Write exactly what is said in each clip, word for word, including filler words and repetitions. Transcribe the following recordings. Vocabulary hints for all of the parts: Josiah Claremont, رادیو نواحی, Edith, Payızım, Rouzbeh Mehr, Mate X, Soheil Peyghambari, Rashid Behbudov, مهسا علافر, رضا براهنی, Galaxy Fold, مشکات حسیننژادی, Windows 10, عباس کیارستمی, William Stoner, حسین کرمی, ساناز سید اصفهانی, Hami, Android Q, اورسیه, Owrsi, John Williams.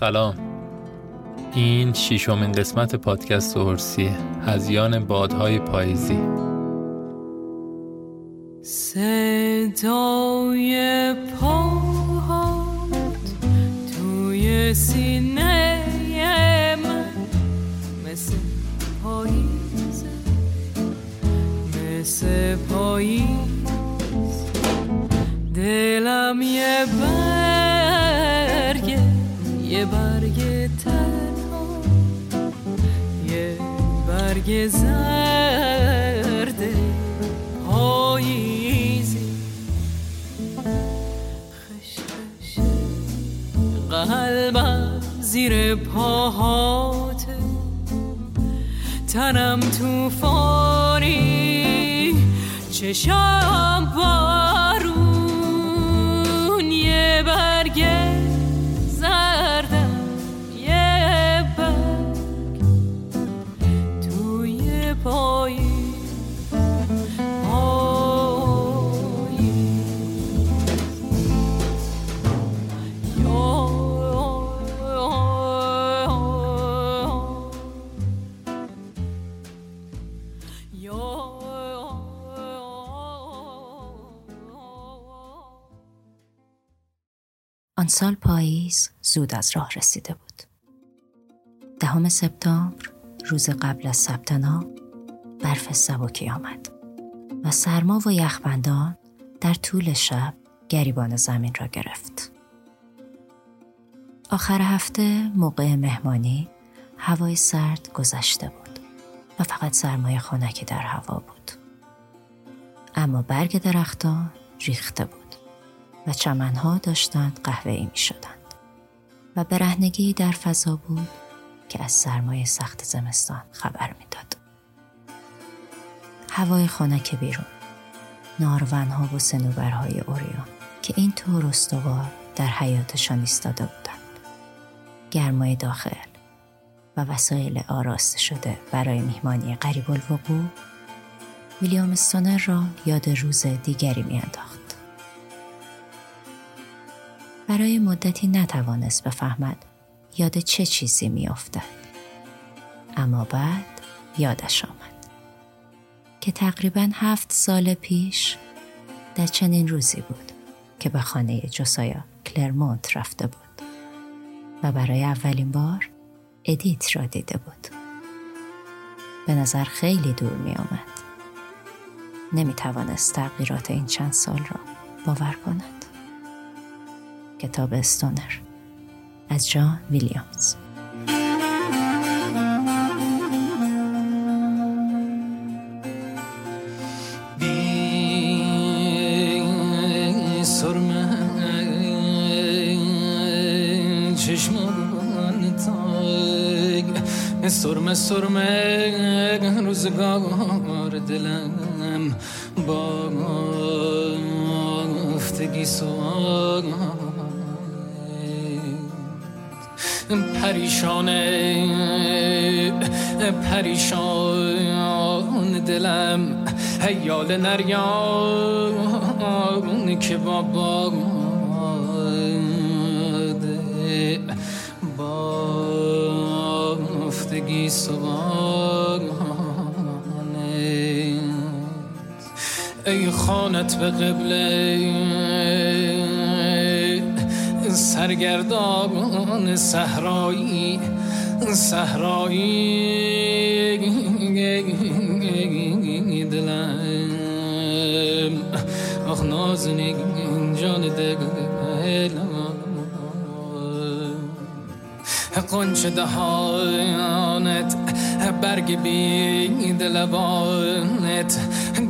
سلام، این ششمین قسمت پادکست اورسیه، هذیان بادهای پاییزی. صدای پاهات توی سینه من مثل پاییز، مثل پاییز، دلم یه برگه، یه برگ تنها، یه برگ زرده پاییزی، خشخش قلبم زیر پاهاته، تنم توفانی، چشم بارون، یه برگ آن سال پاییز زود از راه رسیده بود. دهم سپتامبر، روز قبل از سبتنا، برف سبکی آمد و سرما و یخبندان در طول شب گریبان زمین را گرفت. آخر هفته موقع مهمانی هوای سرد گذشته بود و فقط سرمای خنکی در هوا بود. اما برگ درختان ریخته بود و چمنها داشتند قهوه‌ای می شدند و برهنگی در فضا بود که از سرمای سخت زمستان خبر می داد. هوای خنک بیرون، نارونها و صنوبرهای اوریان که این طور استوار در حیاتشان ایستاده بودند، گرمای داخل و وسایل آراسته شده برای مهمانی قریب الوقوع، ویلیام استونر را یاد روز دیگری می انداخت. برای مدتی نتوانست بفهمد یاد چه چیزی می افتد. اما بعد یادش آمد که تقریباً هفت سال پیش در چنین روزی بود که به خانه جوسایا کلرمونت رفته بود و برای اولین بار ادیت را دیده بود. به نظر خیلی دور می آمد. نمی توانست تغییرات این چند سال را باور کند. کتاب استونر از جان ویلیامز. بی سرمه چشمان تاک سرمه سرمه سرمه روزگار دلم با گفتگی سواد پریشانه پریشان دلم هیال نریان که با باده با مفتگی سوانه ای خانت به قبله سرگردان صحرایی صحرایی دلم آخ نازنین جان دلم قنچ دهانت برگ بید لبانت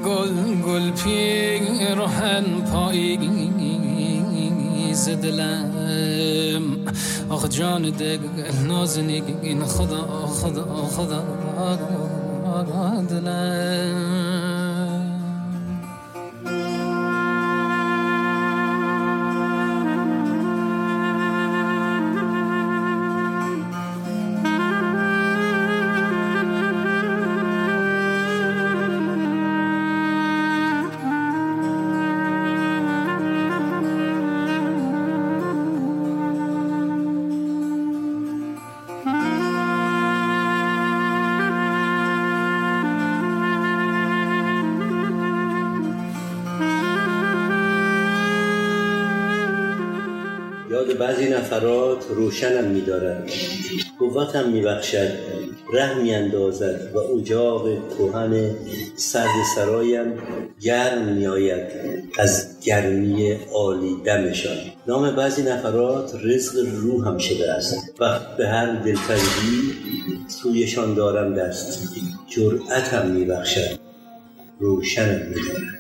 گل گل پیرهن پاییز دلم آخ جان دل نازنین خدا خدا خدا دلم بعضی نفرات روشنم می‌دارد، قوتم می‌بخشد، ره می‌اندازد و اجاق کهن سرد سرایم گرم می‌آید از گرمی عالی دمشان. نام بعضی نفرات رزق روحم شده است و به هر دلتنگی سویشان دارم دست، جرأتم می‌بخشد، روشنم می‌دارد.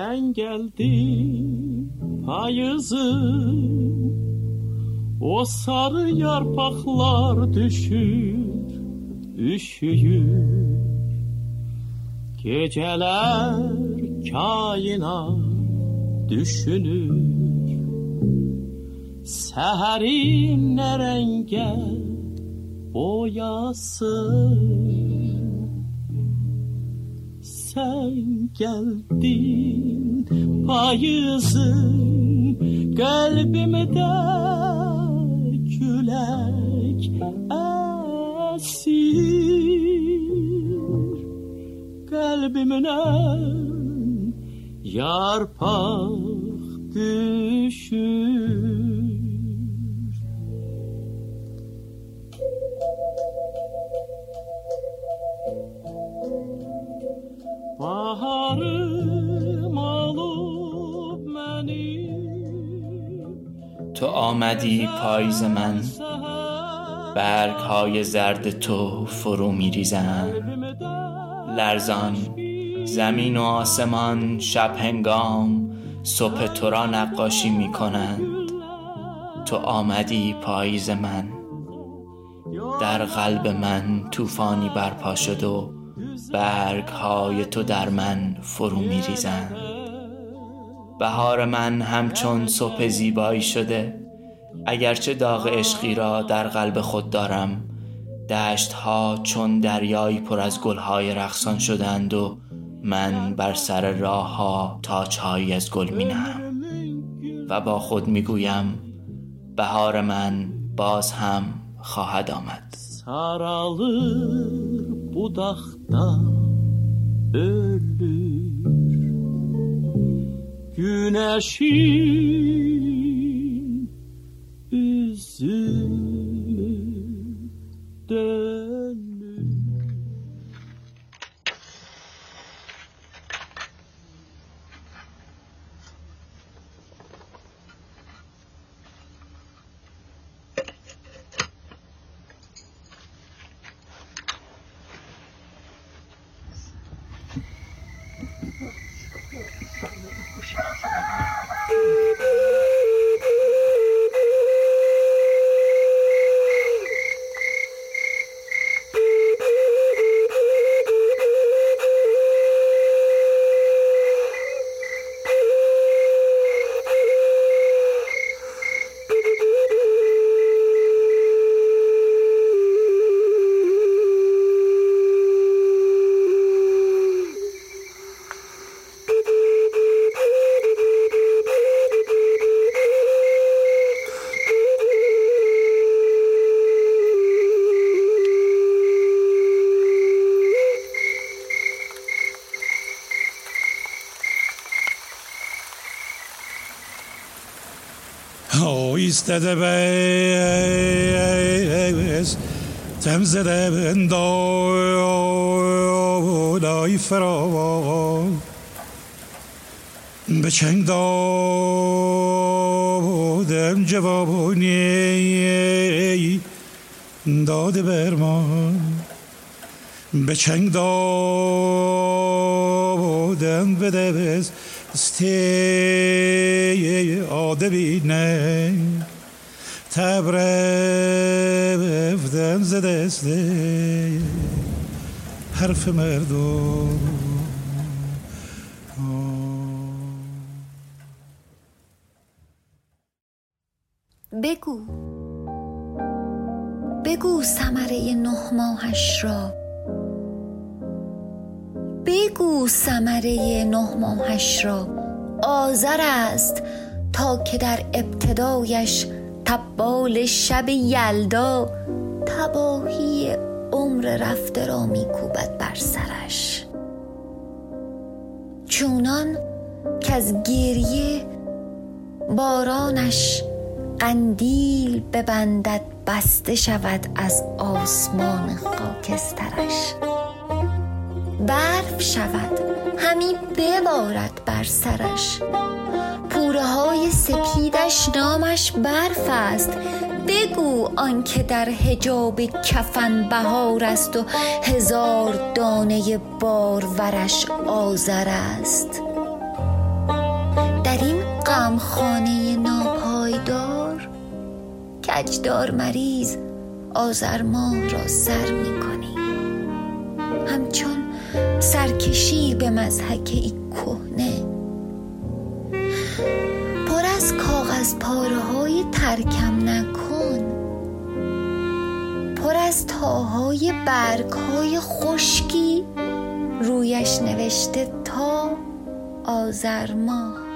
Sen geldin payızım, o sarı yarpaklar düşür, üşüyür. Geceler kainat düşünür, سحری نرنگه بویاسın Sen geldin payızım Kalbimde külek esir Kalbimden yarpak düşür تو آمدی پاییز من، برگ‌های زرد تو فرو می‌ریزند، لرزان زمین و آسمان، شب هنگام صبح تو را نقاشی می‌کنند. تو آمدی پاییز من، در قلب من طوفانی برپا شد و برگ‌های تو در من فرو می‌ریزند. بهار من همچون صبح زیبایی شده، اگرچه داغ عشقی را در قلب خود دارم. دشت‌ها چون دریایی پر از گل‌های رقصان شدند و من بر سر راه‌ها تاج‌هایی از گل می‌نهم و با خود می‌گویم بهار من باز هم خواهد آمد. سارالır budaktan ölür Güneşin üzümünden ایستده بیز تمز دبن دای فراوان به چنگ دادم جوابونی داده برمان به چنگ دادم به دبز استی آدبی نه تبره بدم زده استی حرف مردم. بگو بگو ثمره نه ماهش را، بگو ثمره نه ماهش را آذر است تا که در ابتدایش تبال شب یلدا تباهی عمر رفته را میکوبد بر سرش، چونان که از گریه بارانش قندیل ببندد بسته شود از آسمان خاکسترش، برف شود همی ببارد بر سرش، پوره های سپیدش نامش برف است. بگو آن که در حجاب کفن بهار است و هزار دانه بارورش آذر است. در این غمخانه ناپایدار کجدار مریض آذر ماه را سر می‌کنی، همچون سرکشی به مضحکه ای کهنه پر از کاغذ از پاره‌های ترکم نکن، پر از تاهای برگ‌های خشکی رویش نوشته تا آذر ماه.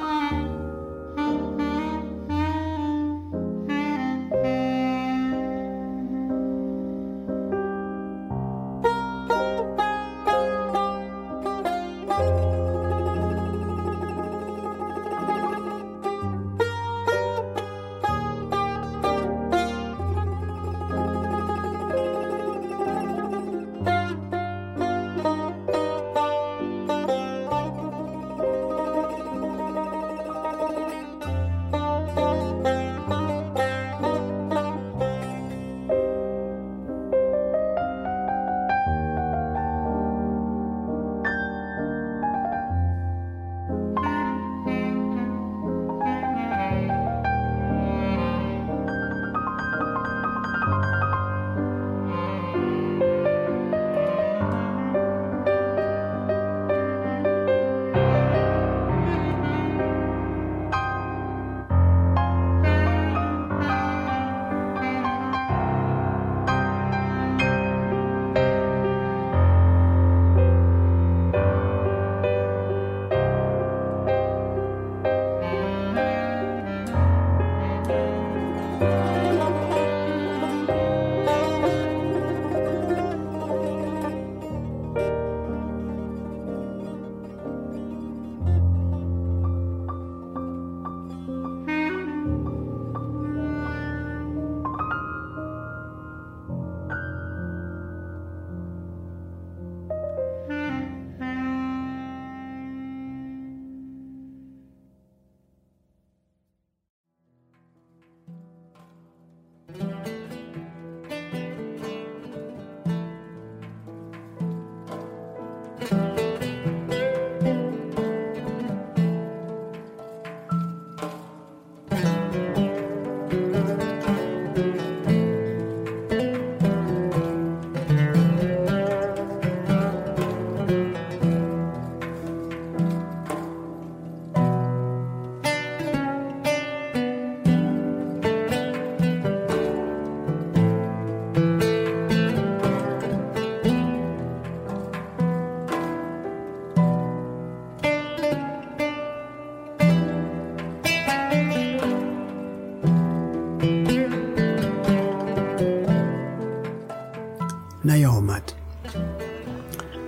نیامد.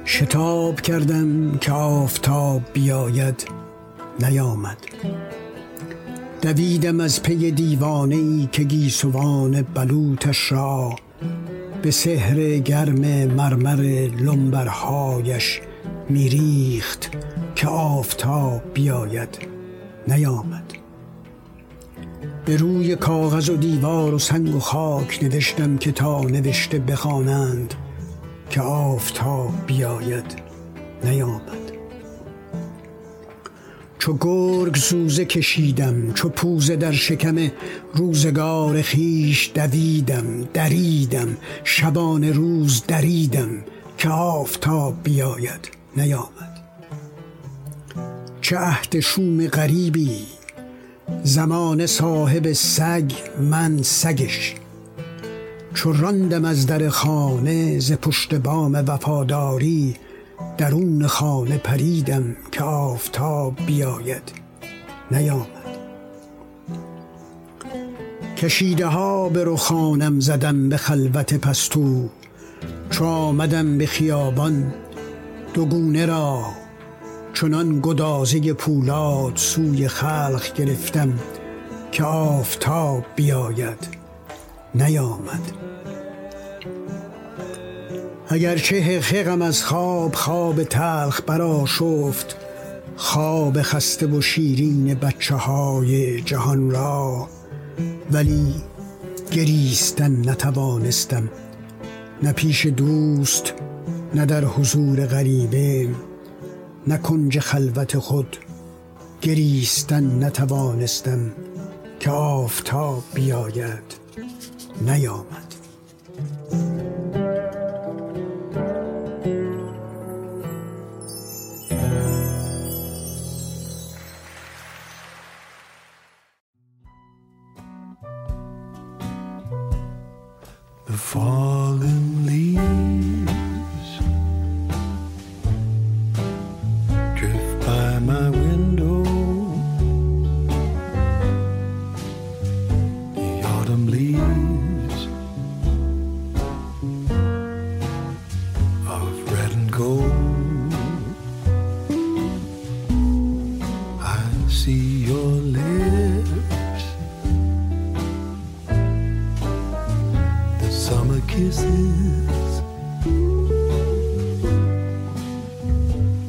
شتاب کردم که آفتاب بیاید، نیامد. دویدم از پی دیوانه‌ای که گیسوان بلوطش را به سحر گرم مرمر لنبرهایش میریخت که آفتاب بیاید، نیامد. به روی کاغذ و دیوار و سنگ و خاک نوشتم که تا نوشته بخوانند که آفتاب بیاید، نیامد. چو گرگ سوزه کشیدم، چو پوزه در شکم روزگار خیش دویدم، دریدم شبانه روز دریدم که آفتاب بیاید، نیامد. چه عهد شوم غریبی، زمان صاحب سگ من سگش. چو راندم از در خانه ز پشت بام وفاداری، درون خانه پریدم که آفتاب بیاید، نیامد. کشیده ها به رخانم زدم به خلوت پستو، چو آمدم به خیابان دوگونه را چنان گدازه پولاد سوی خلق گرفتم که آفتاب بیاید، نیامد. اگرچه حقیقم از خواب خواب تلخ برا شفت، خواب خسته و شیرین بچه های جهان را، ولی گریستن نتوانستم، نه پیش دوست نه در حضور غریبه، نه کنج خلوت خود گریستن نتوانستم که آفتاب بیاید، نیامد. fallen leaves drift by my window. The autumn leaves of red and gold. I see your lips, kisses,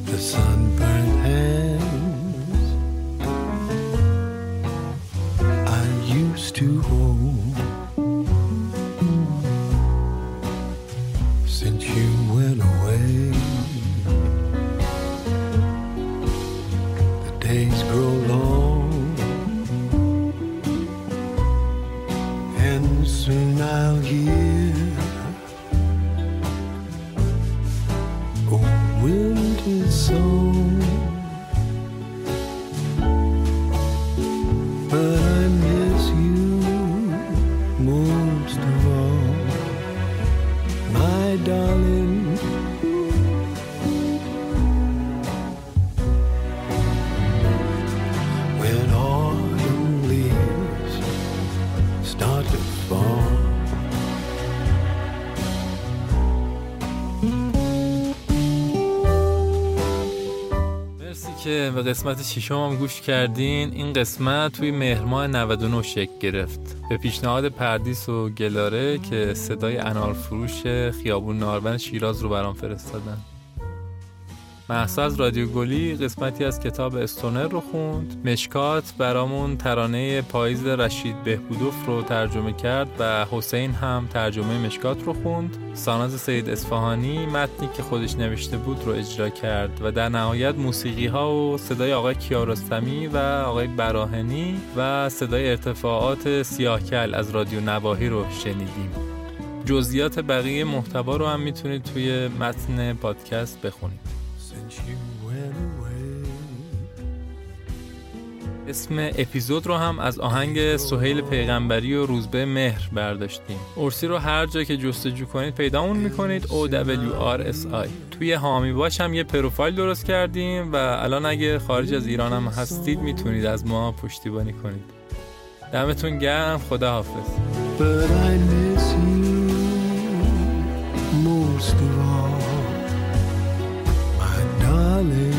the sunburned hands I used to hold. Since you went away, the days grow long, and soon I'll hear. که به قسمت ششم هم گوش کردین. این قسمت توی مهر ماه نود و نه شکل گرفت به پیشنهاد پردیس و گلاره که صدای انار فروش خیابون نارون شیراز رو برام فرستادن. مهسا از رادیو گلی قسمتی از کتاب استونر رو خوند. مشکات برامون ترانه پاییز رشید بهبودوف رو ترجمه کرد و حسین هم ترجمه مشکات رو خوند. ساناز سید اصفهانی متنی که خودش نوشته بود رو اجرا کرد و در نهایت موسیقی ها و صدای آقای کیارستمی و آقای براهنی و صدای ارتفاعات سیاه‌کل از رادیو نواحی رو شنیدیم. جزئیات بقیه محتوا رو هم میتونید توی متن پادکست بخونید. اسم اپیزود رو هم از آهنگ سهیل پیغمبری و روزبه مهر برداشتیم. اورسی رو هر جا که جستجو کنید پیدامون میکنید. او دبلیو آر اس آی. توی هامی باش هم یه پروفایل درست کردیم و الان اگه خارج از ایران هم هستید میتونید از ما پشتیبانی کنید. دمتون گرم. خداحافظ. But I miss you most of all, my darling.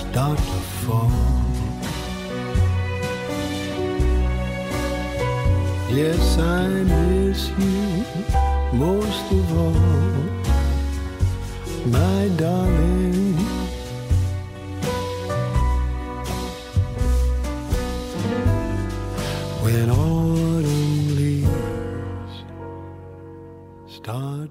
Start to fall. Yes, I miss you most of all, my darling. When autumn leaves start